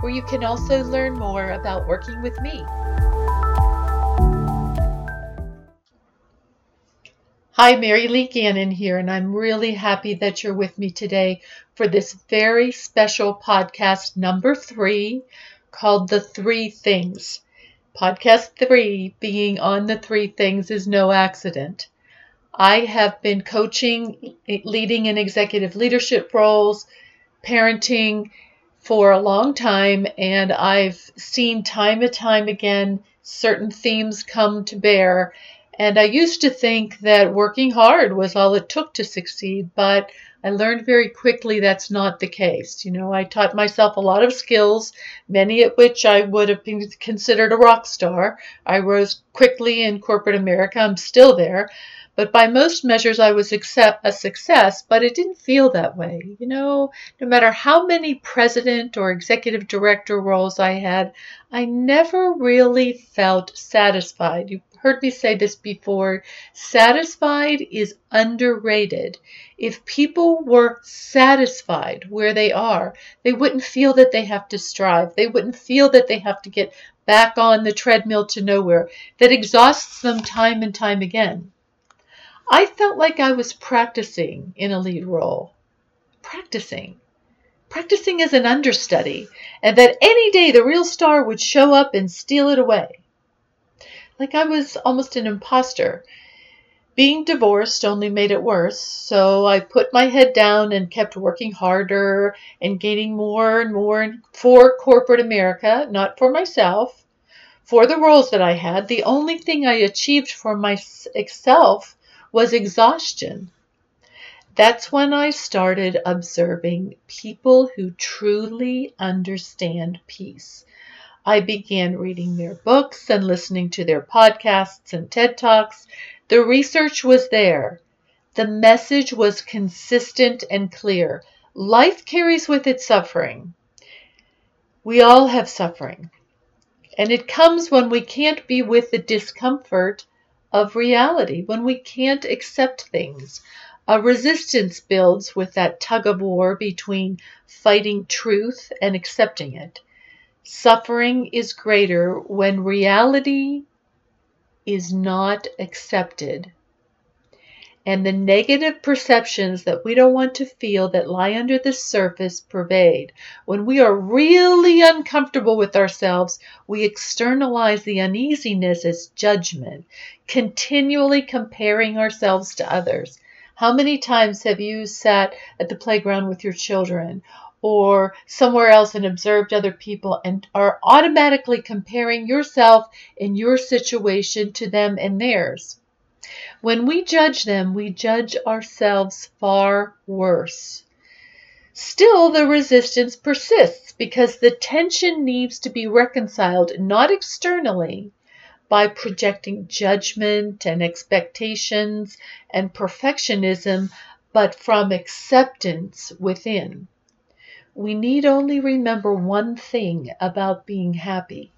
where you can also learn more about working with me. Hi, Mary Lee Gannon here, and I'm really happy that you're with me today for this very special podcast number 3 called The Three Things. Podcast 3 being on the three things is no accident. I have been coaching, leading in executive leadership roles, parenting for a long time, and I've seen time and time again certain themes come to bear. And I used to think that working hard was all it took to succeed, but I learned very quickly that's not the case. You know, I taught myself a lot of skills, many of which I would have been considered a rock star. I rose quickly in corporate America. I'm still there. But by most measures, I was a success, but it didn't feel that way. You know, no matter how many president or executive director roles I had, I never really felt satisfied. You've heard me say this before. Satisfied is underrated. If people were satisfied where they are, they wouldn't feel that they have to strive. They wouldn't feel that they have to get back on the treadmill to nowhere. That exhausts them time and time again. I felt like I was practicing in a lead role. Practicing as an understudy, and that any day the real star would show up and steal it away. Like I was almost an imposter. Being divorced only made it worse, so I put my head down and kept working harder and gaining more and more for corporate America, not for myself, for the roles that I had. The only thing I achieved for myself was exhaustion. That's when I started observing people who truly understand peace. I began reading their books and listening to their podcasts and TED Talks. The research was there. The message was consistent and clear. Life carries with it suffering. We all have suffering. And it comes when we can't be with the discomfort of reality, when we can't accept things. A resistance builds with that tug of war between fighting truth and accepting it. Suffering is greater when reality is not accepted. And the negative perceptions that we don't want to feel that lie under the surface pervade. When we are really uncomfortable with ourselves, we externalize the uneasiness as judgment, continually comparing ourselves to others. How many times have you sat at the playground with your children or somewhere else and observed other people and are automatically comparing yourself and your situation to them and theirs? When we judge them, we judge ourselves far worse. Still, the resistance persists because the tension needs to be reconciled, not externally, by projecting judgment and expectations and perfectionism, but from acceptance within. We need only remember one thing about being happy.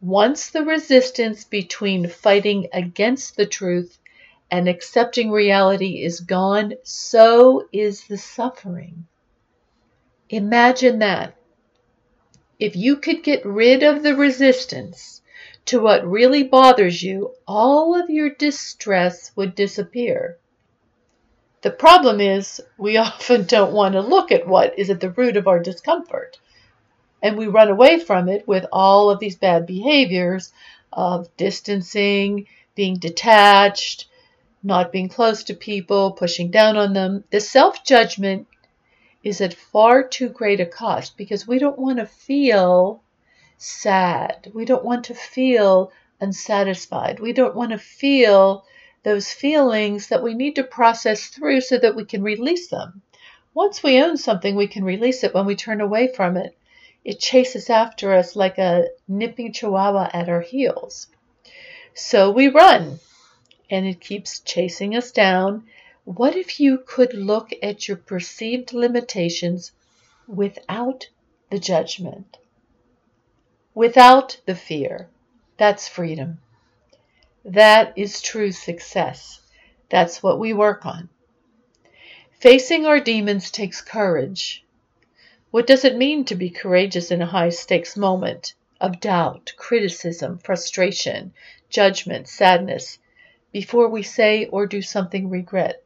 Once the resistance between fighting against the truth and accepting reality is gone, so is the suffering. Imagine that. If you could get rid of the resistance to what really bothers you, all of your distress would disappear. The problem is, we often don't want to look at what is at the root of our discomfort. And we run away from it with all of these bad behaviors of distancing, being detached, not being close to people, pushing down on them. The self-judgment is at far too great a cost because we don't want to feel sad. We don't want to feel unsatisfied. We don't want to feel those feelings that we need to process through so that we can release them. Once we own something, we can release it. When we turn away from it, it chases after us like a nipping chihuahua at our heels. So we run, and it keeps chasing us down. What if you could look at your perceived limitations without the judgment, without the fear? That's freedom. That is true success. That's what we work on. Facing our demons takes courage. What does it mean to be courageous in a high-stakes moment of doubt, criticism, frustration, judgment, sadness? Before we say or do something regret,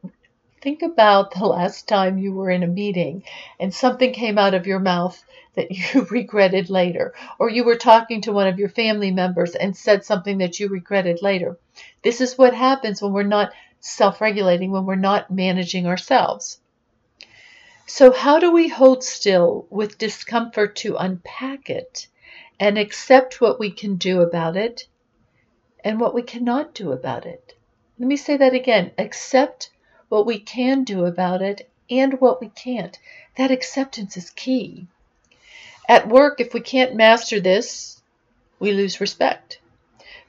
think about the last time you were in a meeting and something came out of your mouth that you regretted later, or you were talking to one of your family members and said something that you regretted later. This is what happens when we're not self-regulating, when we're not managing ourselves. So how do we hold still with discomfort to unpack it and accept what we can do about it and what we cannot do about it? Let me say that again. Accept what we can do about it and what we can't. That acceptance is key. At work, if we can't master this, we lose respect.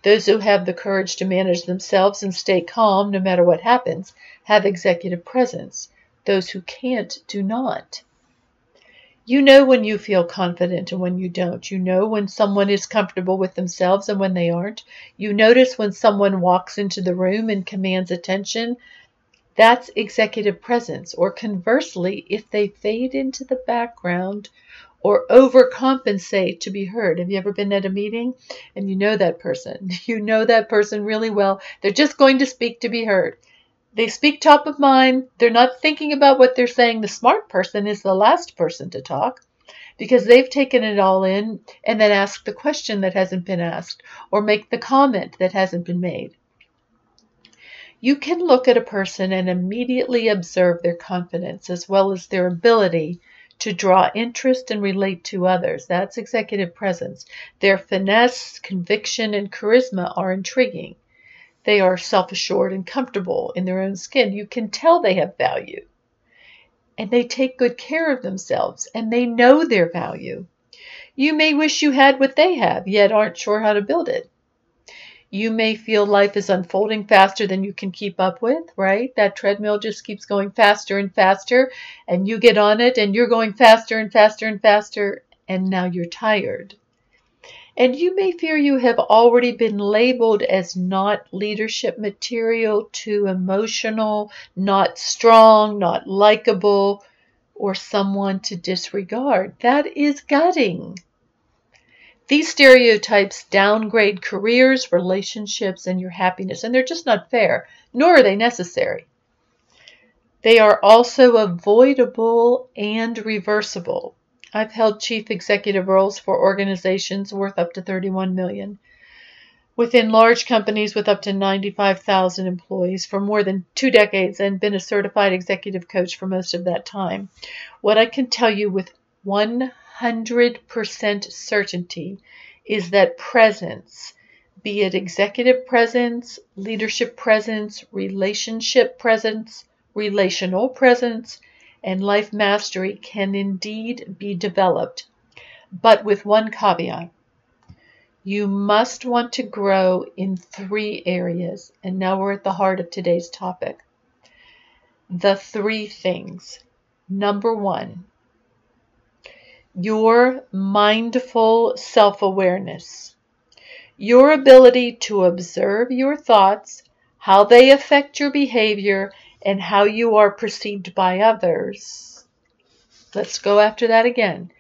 Those who have the courage to manage themselves and stay calm no matter what happens have executive presence. Those who can't do not. You know when you feel confident and when you don't. You know when someone is comfortable with themselves and when they aren't. You notice when someone walks into the room and commands attention. That's executive presence. Or conversely, if they fade into the background or overcompensate to be heard. Have you ever been at a meeting and you know that person? You know that person really well. They're just going to speak to be heard. They speak top of mind. They're not thinking about what they're saying. The smart person is the last person to talk because they've taken it all in and then ask the question that hasn't been asked or make the comment that hasn't been made. You can look at a person and immediately observe their confidence as well as their ability to draw interest and relate to others. That's executive presence. Their finesse, conviction, and charisma are intriguing. They are self-assured and comfortable in their own skin. You can tell they have value. And they take good care of themselves. And they know their value. You may wish you had what they have, yet aren't sure how to build it. You may feel life is unfolding faster than you can keep up with, right? That treadmill just keeps going faster and faster. And you get on it and you're going faster and faster and faster. And now you're tired. And you may fear you have already been labeled as not leadership material, too emotional, not strong, not likable, or someone to disregard. That is gutting. These stereotypes downgrade careers, relationships, and your happiness, and they're just not fair, nor are they necessary. They are also avoidable and reversible. I've held chief executive roles for organizations worth up to $31 million, within large companies with up to 95,000 employees for more than 2 decades and been a certified executive coach for most of that time. What I can tell you with 100% certainty is that presence, be it executive presence, leadership presence, relationship presence, relational presence, and life mastery can indeed be developed, but with one caveat. You must want to grow in 3 areas, and now we're at the heart of today's topic. The 3 things. Number 1, your mindful self-awareness, your ability to observe your thoughts, how they affect your behavior, and how you are perceived by others. Let's go after that again.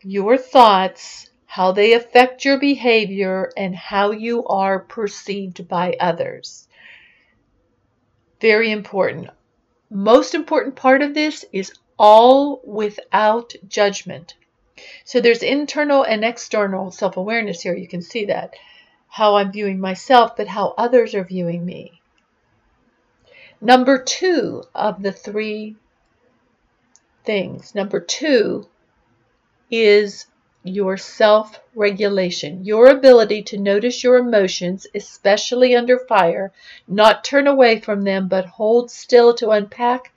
Your thoughts, how they affect your behavior, and how you are perceived by others. Very important. Most important part of this is all without judgment. So there's internal and external self-awareness here. You can see that, how I'm viewing myself, but how others are viewing me. Number two of the three things. Number two is your self-regulation, your ability to notice your emotions, especially under fire, not turn away from them, but hold still to unpack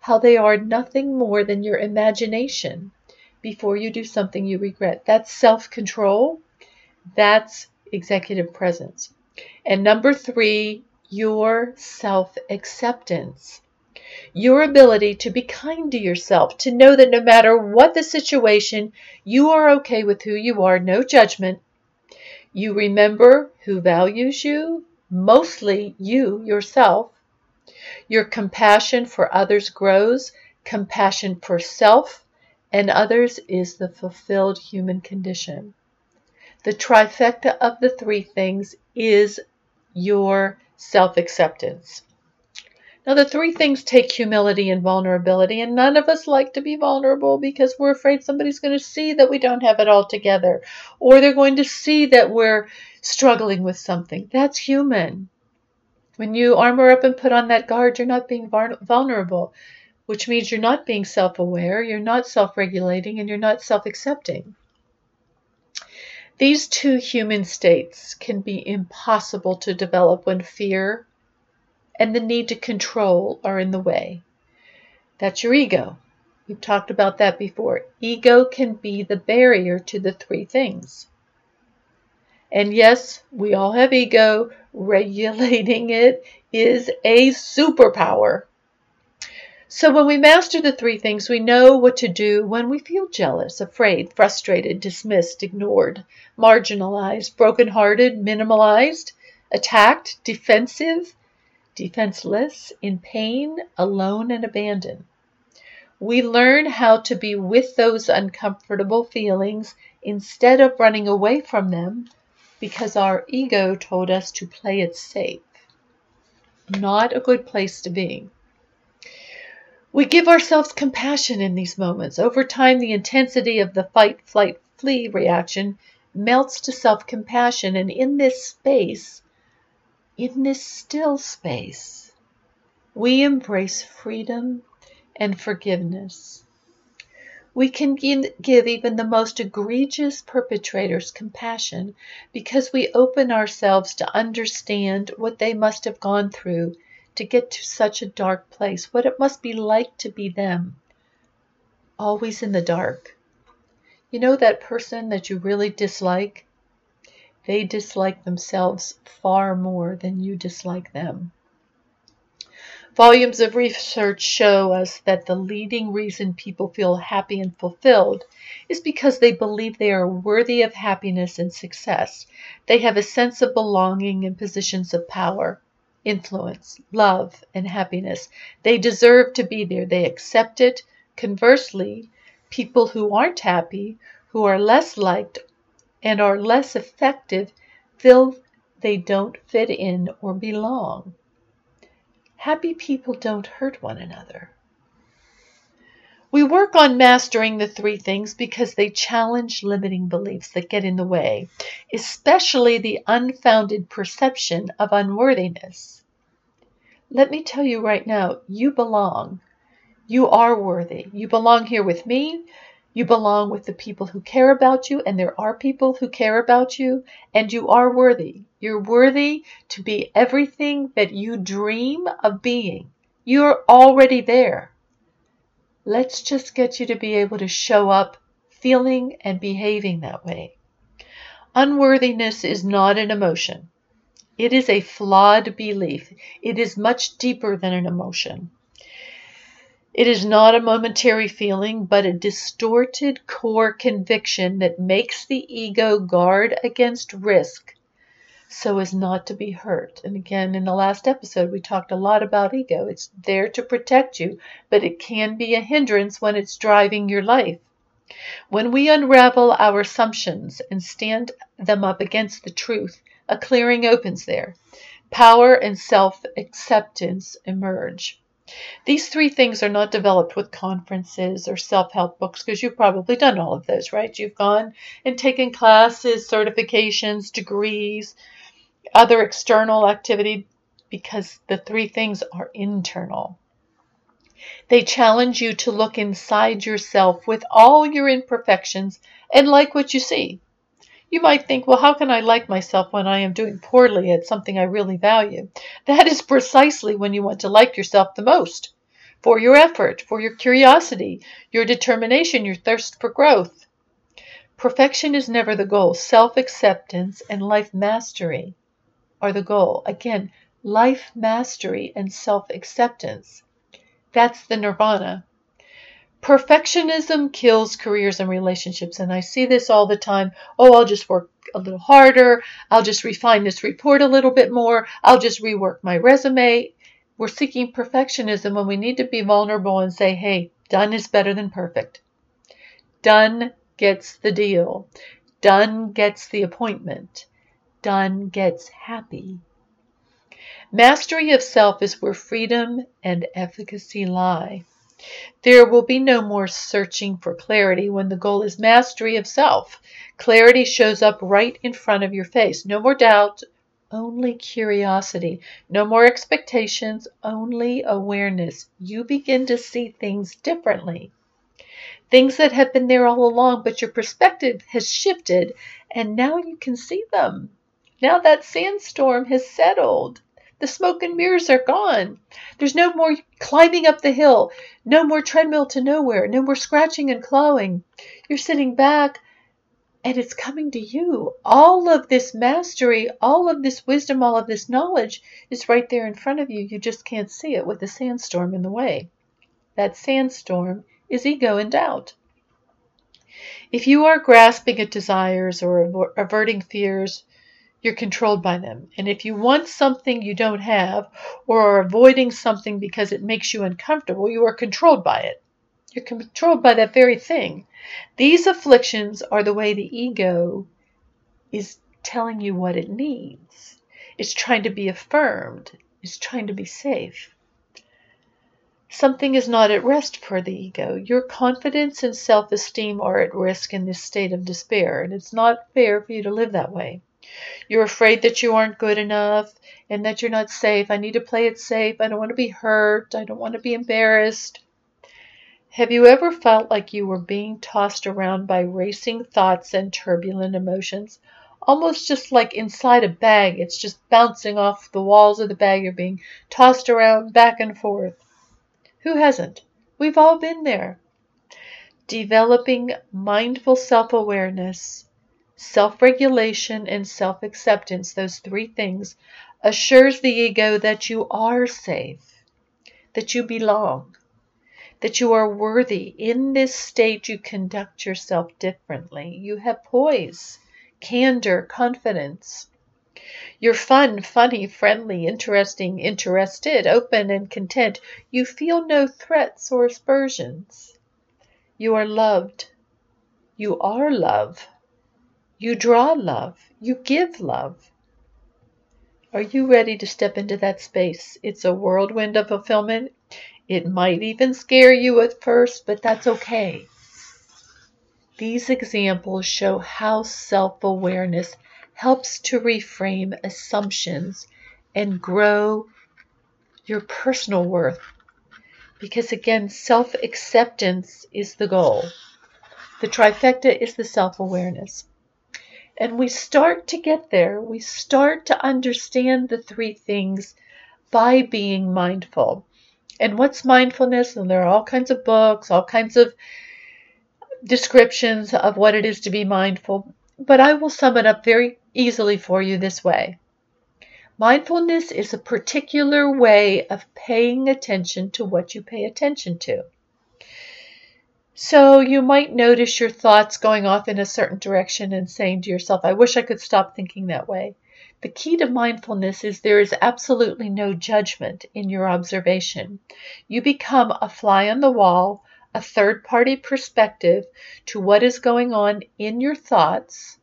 how they are nothing more than your imagination before you do something you regret. That's self-control. That's executive presence. And number three, your self-acceptance. Your ability to be kind to yourself, to know that no matter what the situation, you are okay with who you are, no judgment. You remember who values you, mostly you, yourself. Your compassion for others grows. Compassion for self and others is the fulfilled human condition. The trifecta of the three things is your self-acceptance. Now, the three things take humility and vulnerability, and none of us like to be vulnerable because we're afraid somebody's going to see that we don't have it all together, or they're going to see that we're struggling with something. That's human. When you armor up and put on that guard, you're not being vulnerable, which means you're not being self-aware, you're not self-regulating, and you're not self-accepting. These two human states can be impossible to develop when fear and the need to control are in the way. That's your ego. We've talked about that before. Ego can be the barrier to the three things. And yes, we all have ego. Regulating it is a superpower. So when we master the three things, we know what to do when we feel jealous, afraid, frustrated, dismissed, ignored, marginalized, brokenhearted, minimalized, attacked, defensive, defenseless, in pain, alone, and abandoned. We learn how to be with those uncomfortable feelings instead of running away from them because our ego told us to play it safe. Not a good place to be. We give ourselves compassion in these moments. Over time, the intensity of the fight, flight, flee reaction melts to self-compassion, and in this space, in this still space, we embrace freedom and forgiveness. We can give even the most egregious perpetrators compassion because we open ourselves to understand what they must have gone through to get to such a dark place, what it must be like to be them, always in the dark. You know that person that you really dislike? They dislike themselves far more than you dislike them. Volumes of research show us that the leading reason people feel happy and fulfilled is because they believe they are worthy of happiness and success. They have a sense of belonging in positions of power, influence, love, and happiness. They deserve to be there. They accept it. Conversely, people who aren't happy, who are less liked, and are less effective feel they don't fit in or belong. Happy people don't hurt one another. We work on mastering the three things because they challenge limiting beliefs that get in the way, especially the unfounded perception of unworthiness. Let me tell you right now, you belong. You are worthy. You belong here with me. You belong with the people who care about you, and there are people who care about you, and you are worthy. You're worthy to be everything that you dream of being. You're already there. Let's just get you to be able to show up feeling and behaving that way. Unworthiness is not an emotion. It is a flawed belief. It is much deeper than an emotion. It is not a momentary feeling, but a distorted core conviction that makes the ego guard against risk so as not to be hurt. And again, in the last episode, we talked a lot about ego. It's there to protect you, but it can be a hindrance when it's driving your life. When we unravel our assumptions and stand them up against the truth, a clearing opens there. Power and self-acceptance emerge. These three things are not developed with conferences or self-help books, because you've probably done all of those, right? You've gone and taken classes, certifications, degrees, other external activity, because the three things are internal. They challenge you to look inside yourself with all your imperfections and like what you see. You might think, well, how can I like myself when I am doing poorly at something I really value? That is precisely when you want to like yourself the most, for your effort, for your curiosity, your determination, your thirst for growth. Perfection is never the goal. Self-acceptance and life mastery are the goal. Again, life mastery and self-acceptance. That's the nirvana. Perfectionism kills careers and relationships, and I see this all the time. Oh, I'll just work a little harder. I'll just refine this report a little bit more. I'll just rework my resume. We're seeking perfectionism when we need to be vulnerable and say, hey, done is better than perfect. Done gets the deal. Done gets the appointment. Done gets happy. Mastery of self is where freedom and efficacy lie. There will be no more searching for clarity when the goal is mastery of self. Clarity shows up right in front of your face. No more doubt, only curiosity. No more expectations, only awareness. You begin to see things differently. Things that have been there all along, but your perspective has shifted, and now you can see them. Now that sandstorm has settled. The smoke and mirrors are gone. There's no more climbing up the hill, no more treadmill to nowhere, no more scratching and clawing. You're sitting back and it's coming to you. All of this mastery, all of this wisdom, all of this knowledge is right there in front of you. You just can't see it with the sandstorm in the way. That sandstorm is ego and doubt. If you are grasping at desires or averting fears, you're controlled by them. And if you want something you don't have or are avoiding something because it makes you uncomfortable, you are controlled by it. You're controlled by that very thing. These afflictions are the way the ego is telling you what it needs. It's trying to be affirmed. It's trying to be safe. Something is not at rest for the ego. Your confidence and self-esteem are at risk in this state of despair, and it's not fair for you to live that way. You're afraid that you aren't good enough and that you're not safe. I need to play it safe. I don't want to be hurt. I don't want to be embarrassed. Have you ever felt like you were being tossed around by racing thoughts and turbulent emotions? Almost just like inside a bag. It's just bouncing off the walls of the bag. You're being tossed around back and forth. Who hasn't? We've all been there. Developing mindful self-awareness, self-regulation, and self-acceptance, those three things, assures the ego that you are safe, that you belong, that you are worthy. In this state, you conduct yourself differently. You have poise, candor, confidence. You're fun, funny, friendly, interesting, interested, open, and content. You feel no threats or aspersions. You are loved. You are love. You draw love. You give love. Are you ready to step into that space? It's a whirlwind of fulfillment. It might even scare you at first, but that's okay. These examples show how self-awareness helps to reframe assumptions and grow your personal worth. Because again, self-acceptance is the goal. The trifecta is the self-awareness. And we start to get there. We start to understand the three things by being mindful. And what's mindfulness? And there are all kinds of books, all kinds of descriptions of what it is to be mindful. But I will sum it up very easily for you this way. Mindfulness is a particular way of paying attention to what you pay attention to. So you might notice your thoughts going off in a certain direction and saying to yourself, I wish I could stop thinking that way. The key to mindfulness is there is absolutely no judgment in your observation. You become a fly on the wall, a third-party perspective to what is going on in your thoughts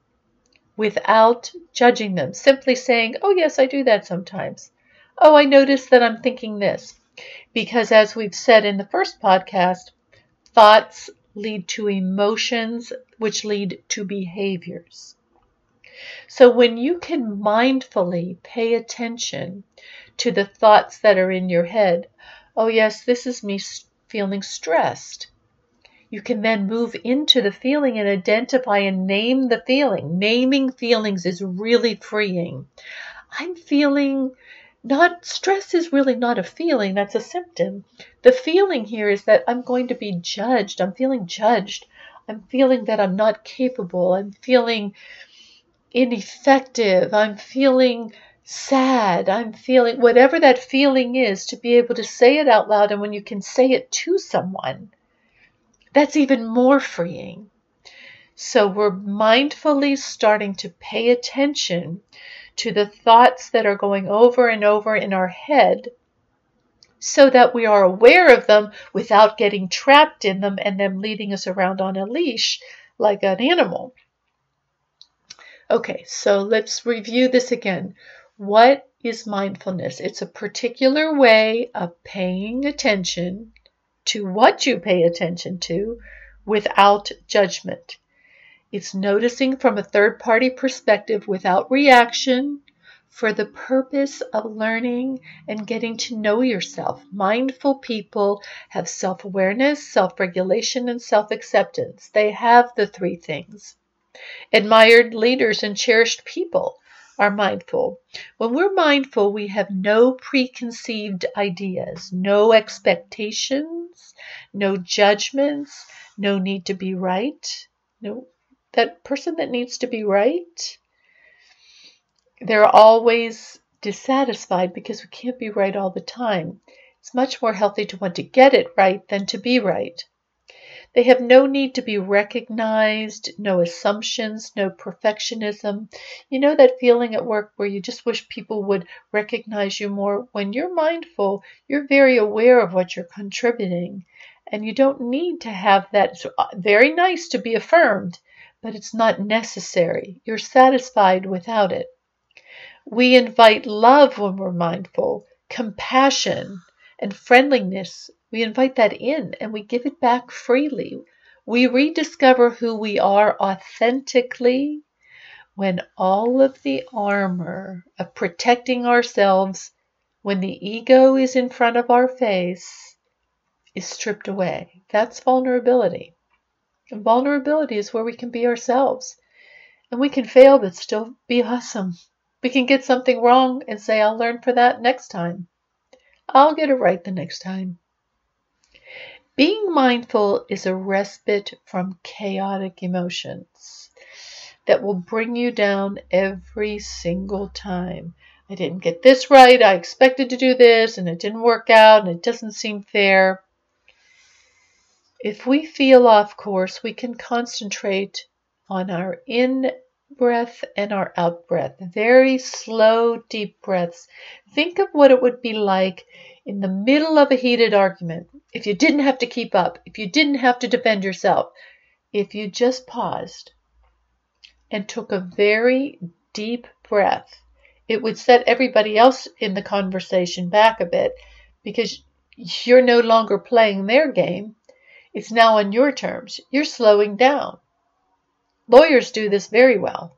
without judging them. Simply saying, oh, yes, I do that sometimes. Oh, I notice that I'm thinking this. Because as we've said in the first podcast, thoughts lead to emotions, which lead to behaviors. So when you can mindfully pay attention to the thoughts that are in your head, oh yes, this is me feeling stressed. You can then move into the feeling and identify and name the feeling. Naming feelings is really freeing. I'm feeling, not stress is really not a feeling, that's a symptom. The feeling here is that I'm going to be judged. I'm feeling judged. I'm feeling that I'm not capable. I'm feeling ineffective. I'm feeling sad. I'm feeling whatever that feeling is, to be able to say it out loud. And when you can say it to someone, that's even more freeing. So we're mindfully starting to pay attention to the thoughts that are going over and over in our head so that we are aware of them without getting trapped in them and them leading us around on a leash like an animal. Okay, so let's review this again. What is mindfulness? It's a particular way of paying attention to what you pay attention to without judgment. It's noticing from a third-party perspective without reaction for the purpose of learning and getting to know yourself. Mindful people have self-awareness, self-regulation, and self-acceptance. They have the three things. Admired leaders and cherished people are mindful. When we're mindful, we have no preconceived ideas, no expectations, no judgments, no need to be right. No, that person that needs to be right, they're always dissatisfied because we can't be right all the time. It's much more healthy to want to get it right than to be right. They have no need to be recognized, no assumptions, no perfectionism. You know that feeling at work where you just wish people would recognize you more? When you're mindful, you're very aware of what you're contributing, and you don't need to have that. It's very nice to be affirmed, but it's not necessary. You're satisfied without it. We invite love when we're mindful, compassion, and friendliness. We invite that in and we give it back freely. We rediscover who we are authentically when all of the armor of protecting ourselves, when the ego is in front of our face, is stripped away. That's vulnerability. And vulnerability is where we can be ourselves. And we can fail but still be awesome. We can get something wrong and say, I'll learn for that next time. I'll get it right the next time. Being mindful is a respite from chaotic emotions that will bring you down every single time. I didn't get this right. I expected to do this and it didn't work out and it doesn't seem fair. If we feel off course, we can concentrate on our in-breath and our out-breath. Very slow, deep breaths. Think of what it would be like in the middle of a heated argument, if you didn't have to keep up, if you didn't have to defend yourself, if you just paused and took a very deep breath, it would set everybody else in the conversation back a bit because you're no longer playing their game. It's now on your terms. You're slowing down. Lawyers do this very well.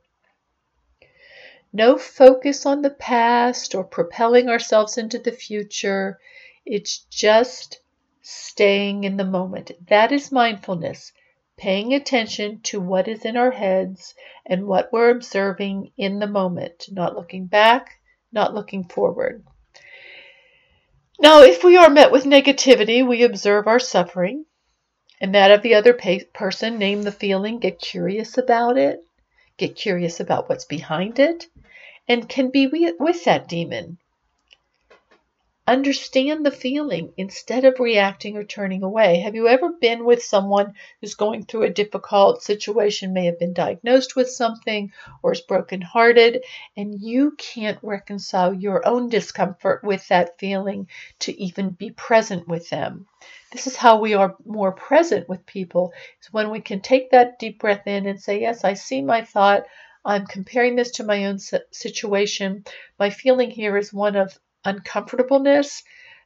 No focus on the past or propelling ourselves into the future. It's just staying in the moment. That is mindfulness, paying attention to what is in our heads and what we're observing in the moment, not looking back, not looking forward. Now, if we are met with negativity, we observe our suffering and that of the other person, name the feeling, get curious about it. Get curious about what's behind it, and can be with that demon. Understand the feeling instead of reacting or turning away. Have you ever been with someone who's going through a difficult situation, may have been diagnosed with something, or is brokenhearted, and you can't reconcile your own discomfort with that feeling to even be present with them? This is how we are more present with people. It's when we can take that deep breath in and say, yes, I see my thought. I'm comparing this to my own situation. My feeling here is one of uncomfortableness,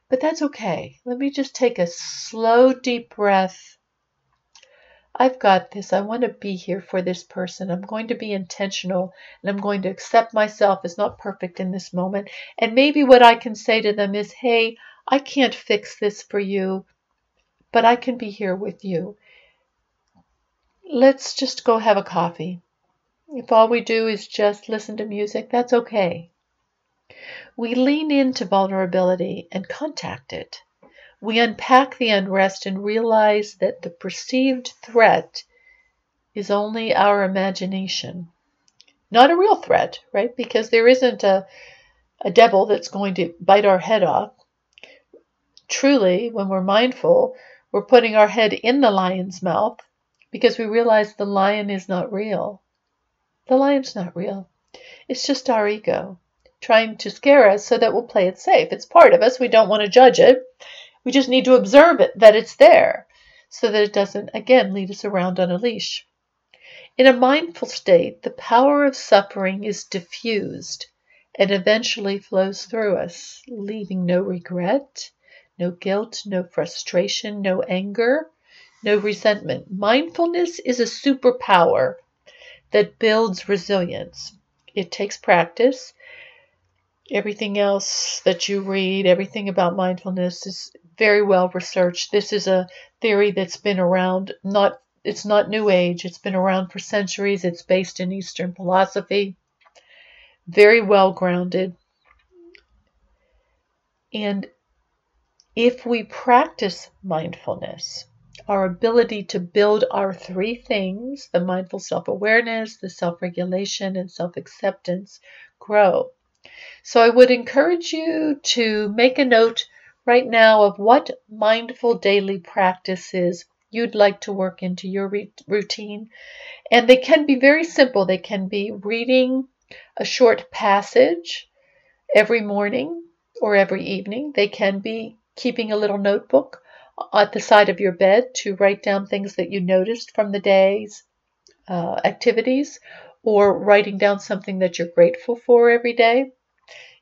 But that's okay. Let me just take a slow, deep breath. I've got this. I want to be here for this person. I'm going to be intentional, and I'm going to accept myself as not perfect in this moment. And maybe what I can say to them is, hey, I can't fix this for you, but I can be here with you. Let's just go have a coffee. If all we do is just listen to music, that's okay. We lean into vulnerability and contact it. We unpack the unrest and realize that the perceived threat is only our imagination. Not a real threat, right? Because there isn't a devil that's going to bite our head off. Truly, when we're mindful, we're putting our head in the lion's mouth because we realize the lion is not real. The lion's not real. It's just our ego trying to scare us so that we'll play it safe. It's part of us. We don't want to judge it. We just need to observe it, that it's there, so that it doesn't, again, lead us around on a leash. In a mindful state, the power of suffering is diffused and eventually flows through us, leaving no regret, no guilt, no frustration, no anger, no resentment. Mindfulness is a superpower that builds resilience. It takes practice. Everything else that you read, everything about mindfulness is very well researched. This is a theory that's been around, it's not new age. It's been around for centuries. It's based in Eastern philosophy. Very well grounded. And if we practice mindfulness, our ability to build our three things, the mindful self-awareness, the self-regulation, and self-acceptance, grow. So I would encourage you to make a note right now of what mindful daily practices you'd like to work into your routine. And they can be very simple. They can be reading a short passage every morning or every evening. They can be keeping a little notebook at the side of your bed to write down things that you noticed from the day's activities, or writing down something that you're grateful for every day.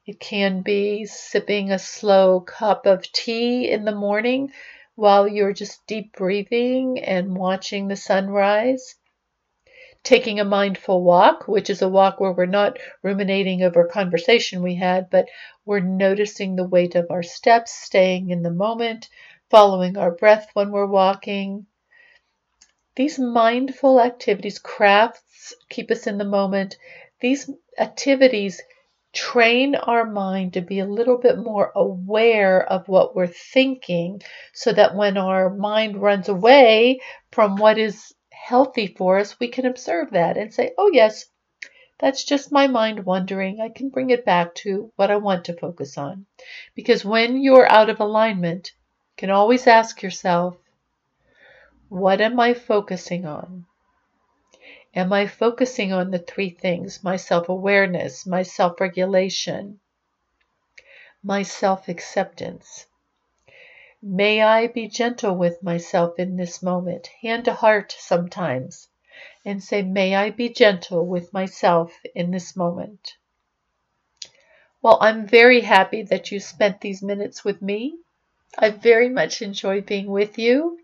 It can be sipping a slow cup of tea in the morning while you're just deep breathing and watching the sunrise. Taking a mindful walk, which is a walk where we're not ruminating over a conversation we had, but we're noticing the weight of our steps, staying in the moment, following our breath when we're walking. These mindful activities, crafts, keep us in the moment. These activities train our mind to be a little bit more aware of what we're thinking, so that when our mind runs away from what is healthy for us, we can observe that and say, oh yes, that's just my mind wandering. I can bring it back to what I want to focus on. Because when you're out of alignment, you can always ask yourself, what am I focusing on? Am I focusing on the three things, my self-awareness, my self-regulation, my self-acceptance? May I be gentle with myself in this moment, hand to heart sometimes, and say, may I be gentle with myself in this moment? Well, I'm very happy that you spent these minutes with me. I very much enjoy being with you,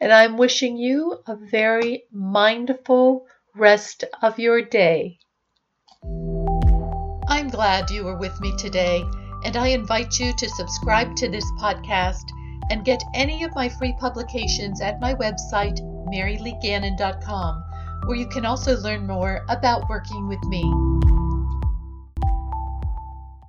and I'm wishing you a very mindful rest of your day. I'm glad you were with me today, and I invite you to subscribe to this podcast and get any of my free publications at my website, MaryLeeGannon.com, where you can also learn more about working with me.